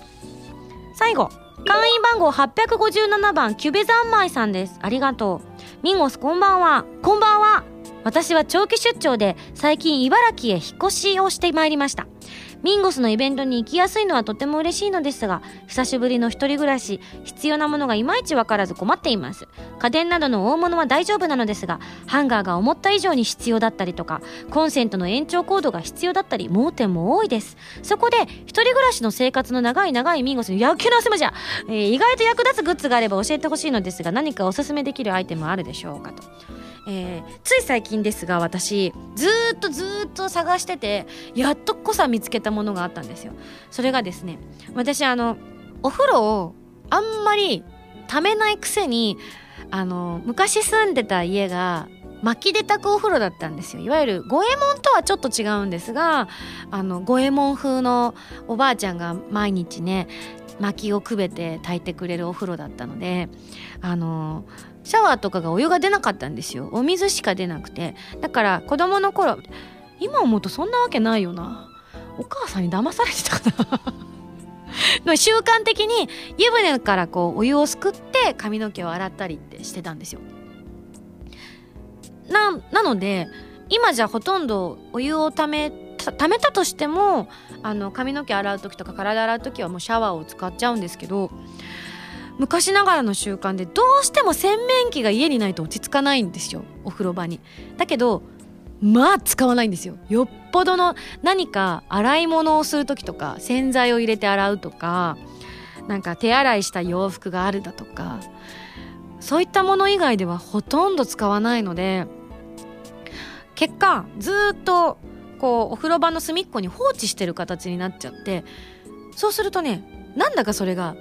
最後会員番号はっぴゃくごじゅうななばんキュベザンマイさんです。ありがとう。ミンゴスこんばんは。こんばんは。私は長期出張で最近茨城へ引っ越しをしてまいりました。ミンゴスのイベントに行きやすいのはとても嬉しいのですが、久しぶりの一人暮らし、必要なものがいまいちわからず困っています。家電などの大物は大丈夫なのですが、ハンガーが思った以上に必要だったりとか、コンセントの延長コードが必要だったり、盲点も多いです。そこで一人暮らしの生活の長い長いミンゴスに野球のすまじゃ、えー、意外と役立つグッズがあれば教えてほしいのですが、何かおすすめできるアイテムはあるでしょうかと。えー、つい最近ですが、私ずーっとずーっと探しててやっとこさ見つけたものがあったんですよ。それがですね、私あのお風呂をあんまりためないくせに、あの昔住んでた家が薪で炊くお風呂だったんですよ。いわゆる五右衛門とはちょっと違うんですが、あの五右衛門風のおばあちゃんが毎日ね薪をくべて炊いてくれるお風呂だったので、あのシャワーとかがお湯が出なかったんですよ。お水しか出なくて、だから子供の頃、今思うとそんなわけないよな、お母さんに騙されてたかな習慣的に湯船からこうお湯をすくって髪の毛を洗ったりってしてたんですよ。 な, なので今じゃほとんどお湯をためた, ためたとしても、あの髪の毛洗う時とか体洗う時はもうシャワーを使っちゃうんですけど、昔ながらの習慣でどうしても洗面器が家にないと落ち着かないんですよ、お風呂場に。だけどまあ使わないんですよ。よっぽどの何か洗い物をする時とか、洗剤を入れて洗うとか、なんか手洗いした洋服があるだとか、そういったもの以外ではほとんど使わないので、結果ずっとこうお風呂場の隅っこに放置してる形になっちゃって、そうするとね、なんだかそれが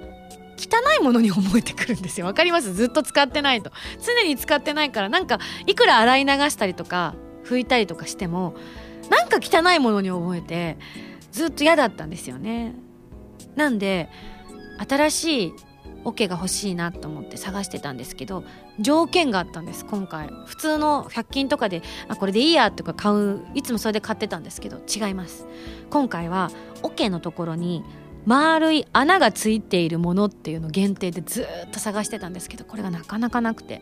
汚いものに思えてくるんですよ。わかります？ずっと使ってないと、常に使ってないから、なんかいくら洗い流したりとか拭いたりとかしても、なんか汚いものに思えてずっと嫌だったんですよね。なんで新しいオケが欲しいなと思って探してたんですけど、条件があったんです。今回普通のひゃく均とかであこれでいいやとか買う、いつもそれで買ってたんですけど、違います。今回はオケのところに丸い穴がついているものっていうの限定でずっと探してたんですけど、これがなかなかなくて、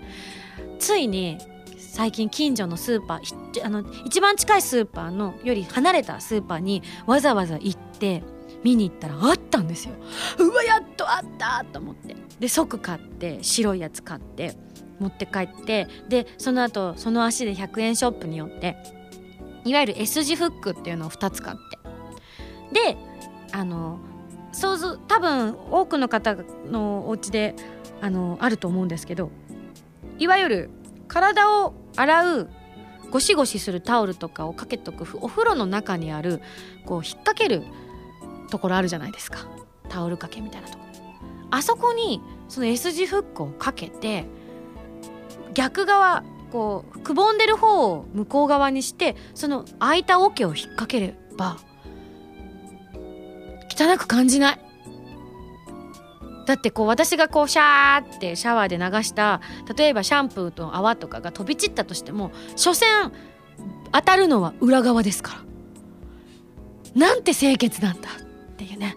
ついに最近近所のスーパー、あの一番近いスーパーのより離れたスーパーにわざわざ行って見に行ったらあったんですよ。うわやっとあったと思って、で即買って、白いやつ買って持って帰って、でその後その足でひゃくえんショップに寄って、いわゆる S 字フックっていうのをふたつ買って、であの想像多分多くの方のお家で あのあると思うんですけど、いわゆる体を洗うゴシゴシするタオルとかをかけとくお風呂の中にあるこう引っ掛けるところあるじゃないですか、タオル掛けみたいなとこ、あそこにその S 字フックをかけて、逆側こうくぼんでる方を向こう側にして、その空いた桶を引っ掛ければ汚く感じない。だってこう私がこうシャーってシャワーで流した例えばシャンプーと泡とかが飛び散ったとしても、所詮当たるのは裏側ですから、なんて清潔なんだっていうね。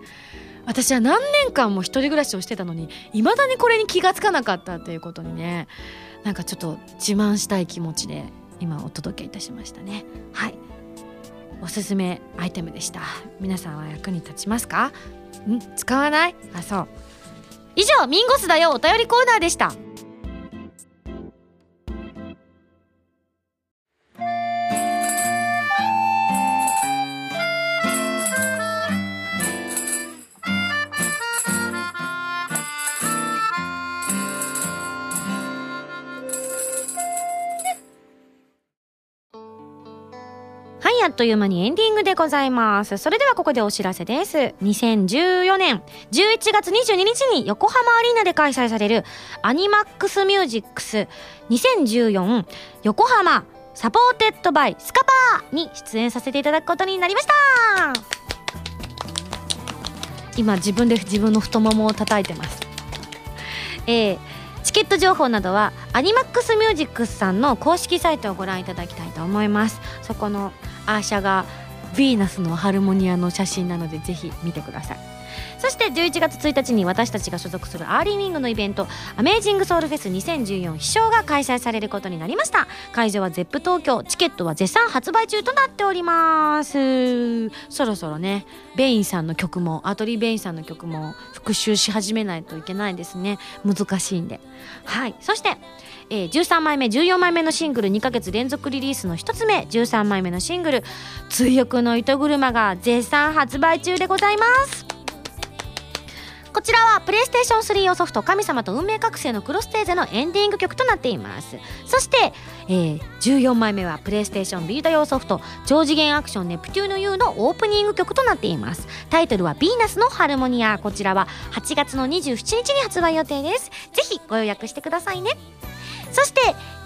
私は何年間も一人暮らしをしてたのに未だにこれに気がつかなかったということにね、なんかちょっと自慢したい気持ちで今お届けいたしましたね。はい、おすすめアイテムでした。皆さんは役に立ちますか？ん？使わない？あ、そう。以上、ミンゴスだよお便りコーナーでした。あっという間にエンディングでございます。それではここでお知らせです。にせんじゅうよねんじゅういちがつにじゅうににちに横浜アリーナで開催されるアニマックスミュージックスにせんじゅうよん横浜サポーテッドバイスカパーに出演させていただくことになりました。今自分で自分の太ももを叩いてます。えー、チケット情報などはアニマックスミュージックスさんの公式サイトをご覧いただきたいと思います。そこのアーシャがヴィーナスのハルモニアの写真なのでぜひ見てください。そしてじゅういちがつついたちに私たちが所属するアーリーウィングのイベントアメージングソウルフェスにせんじゅうよん飛翔が開催されることになりました。会場はゼップ東京、チケットは絶賛発売中となっております。そろそろねベインさんの曲もアトリーベインさんの曲も復習し始めないといけないですね、難しいんで。はい、そしてえー、じゅうさんまいめじゅうよんまいめのシングルにかげつ連続リリースのひとつめじゅうさんまいめのシングル「追憶の糸車」が絶賛発売中でございます。こちらはプレイステーションスリー用ソフト神様と運命覚醒のクロステーゼのエンディング曲となっています。そして、えー、じゅうよんまいめはプレイステーションビータ用ソフト超次元アクションネプチューヌ U のオープニング曲となっています。タイトルはヴィーナスのハルモニア。こちらははちがつのにじゅうしちにちに発売予定です。ぜひご予約してくださいね。そして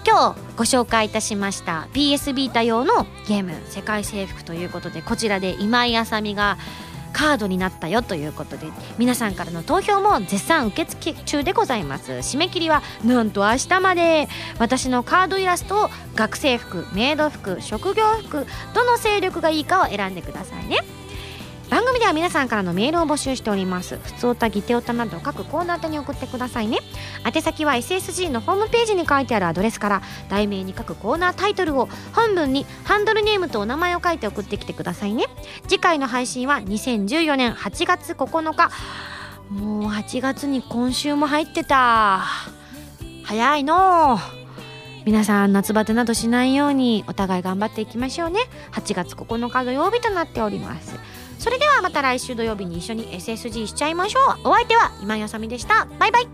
今日ご紹介いたしました ピーエス ビータ用のゲーム世界征服ということで、こちらで今井あさみがカードになったよということで、皆さんからの投票も絶賛受付中でございます。締め切りはなんと明日まで。私のカードイラストを学生服、メイド服、職業服、どの勢力がいいかを選んでくださいね。番組では皆さんからのメールを募集しております。ふつおた、ぎておたなど各コーナー宛に送ってくださいね。宛先は エスエスジー のホームページに書いてあるアドレスから題名に書くコーナータイトルを、本文にハンドルネームとお名前を書いて送ってきてくださいね。次回の配信はにせんじゅうよねんはちがつここのか。もうはちがつに今週も入ってた、早いの。皆さん夏バテなどしないようにお互い頑張っていきましょうね。はちがつここのか土曜日となっております。それではまた来週土曜日に一緒に エスエスジー しちゃいましょう。お相手は今井あさみでした。バイバイ。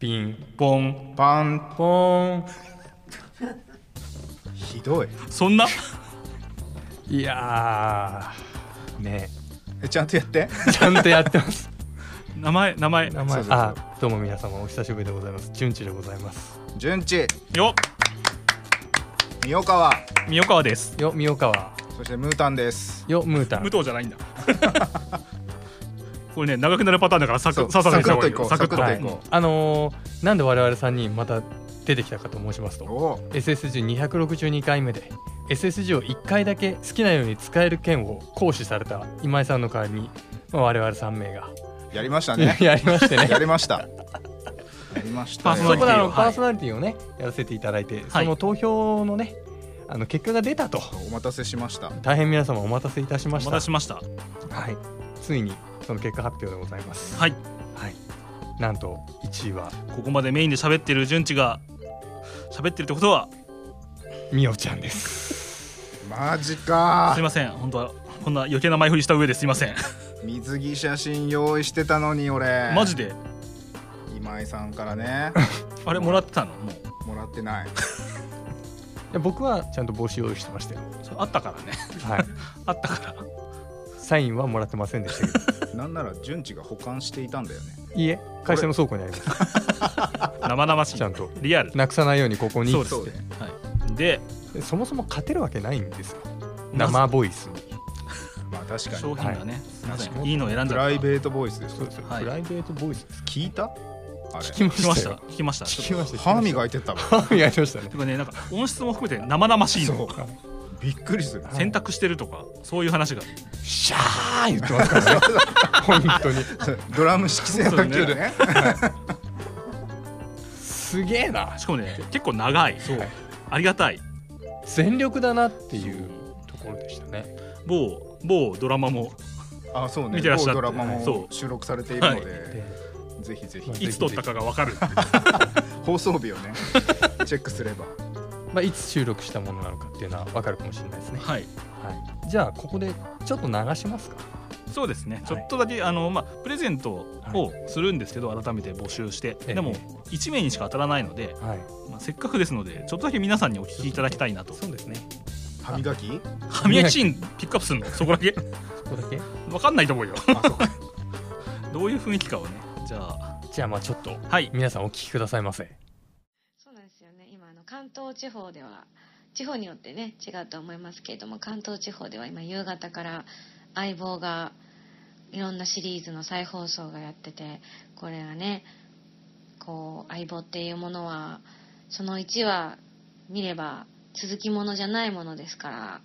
ピンポンパンポン。ひどい。そんな。いやーねえ。ちゃんとやって。ちゃんとやってます。名前名前名前。あ、どうも皆様お久しぶりでございます。じゅんちでございます。じゅんち。よ。三岡は。三岡です。よ、三岡は。そしてムータンです。よ、ムータン。武藤じゃないんだ。これね、長くなるパターンだからサクッといこう。サクッといこう、はい、あのー、なんで我々さんにんまた出てきたかと申しますと、 エスエスジーにひゃくろくじゅうにかいめで エスエスジー をいっかいだけ好きなように使える権を行使された今井さんの代わりに、まあ、我々さん名がやりましたね。やりましたね。やりました。やりました。パーソナリティ を,、はい、パーソナリティをね、やらせていただいて、はい、その投票のね、あの結果が出たと。お待たせしました。大変皆様お待たせいたしました。お待たせしました。はい、ついにその結果発表でございます。はい、はい、なんといちいは、ここまでメインで喋ってる順地が喋ってるってことはみおちゃんです。マジか。すいません、本当はこんな余計な前振りした上ですいません。水着写真用意してたのに俺。マジで。今井さんからね。あれもらってたの？もうもらってない。僕はちゃんと帽子用意してましたよ。あったからね、はい、あったからサインはもらってませんでしたけどなんなら順次が保管していたんだよね。いいえ、会社の倉庫にあります生々しい。ちゃんとリアルなくさないようにここにそうそう、ね、はい、でそもそも勝てるわけないんですよ、生ボイスに。まあ確かに商品がね、はい、いいの選んじゃった。プライベートボイスです、はい、プライベートボイスです。聞いた？聞きました。聞きました。聞きました。歯磨いてたもん。歯磨いてましたね。でもね、なんか音質も含めて生々しいの。びっくりする。洗濯してるとかそういう話がシャー言ってますからね。本当にドラム式洗濯機でね。すげえな。しかもね、結構長い。そう。ありがたい。全力だなっていうところでしたね。某某ドラマもあ、そうね。見てらっしゃって。某ドラマも収録されているので。ぜひぜひ、まあ、いつ撮ったかが分かる放送日をねチェックすれば、まあ、いつ収録したものなのかっていうのは分かるかもしれないですね。はい、はい、じゃあここでちょっと流しますか。そうですね、はい、ちょっとだけあの、まあ、プレゼントをするんですけど、改めて募集して、はい、でもいち名にしか当たらないので、はい、まあ、せっかくですのでちょっとだけ皆さんにお聞きいただきたいなと。そうですね。歯磨き歯磨きシーンピックアップするのそこだけそこだけ分かんないと思うよ。あ、そうかどういう雰囲気かをね、じゃあ、じゃあまあちょっと、はい、皆さんお聞きくださいませ。そうなんですよね。今あの関東地方では、地方によってね違うと思いますけれども、関東地方では今夕方から相棒がいろんなシリーズの再放送がやってて、これはね、こう相棒っていうものはそのいちわ見れば続きものじゃないものですから、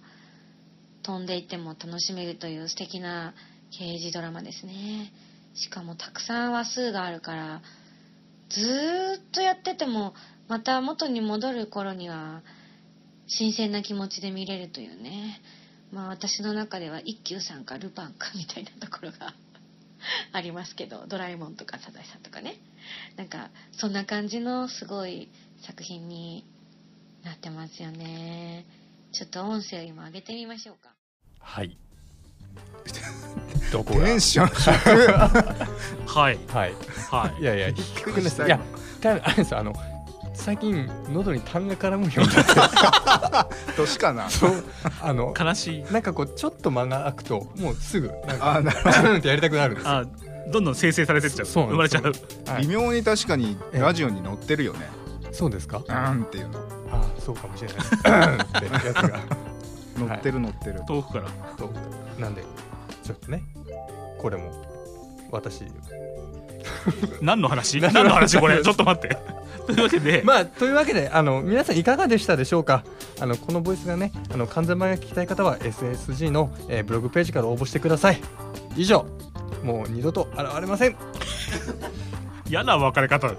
飛んでいっても楽しめるという素敵な刑事ドラマですね。しかもたくさん話数があるからずっとやっててもまた元に戻る頃には新鮮な気持ちで見れるというね、まあ私の中では一休さんかルパンかみたいなところがありますけど、ドラえもんとかサザエさんとかね、なんかそんな感じのすごい作品になってますよね。ちょっと音声を今上げてみましょうか。はいどこがテンション低はいはいはいいやいや低くない。いや多分あれです、あの最近喉に痰が絡むようになって年かな。そうあの悲しい。なんかこうちょっと間が空くともうすぐなんかあなんってやりたくなるんですよ。あ、どんどん生成されてっちゃう。そう生まれちゃう。微妙に確かにラジオに載ってるよね。そうですか。なんっていうの。あ、そうかもしれない。ってやつが載ってる載ってる。遠くから遠くからなんで。ちょっとね、これも私何の話何の話これちょっと待ってというわけで、まあ、というわけであの皆さんいかがでしたでしょうか。あのこのボイスがね、あの完全版が聞きたい方は エスエスジー の、えー、ブログページから応募してください。以上、もう二度と現れません。嫌な別れ方だ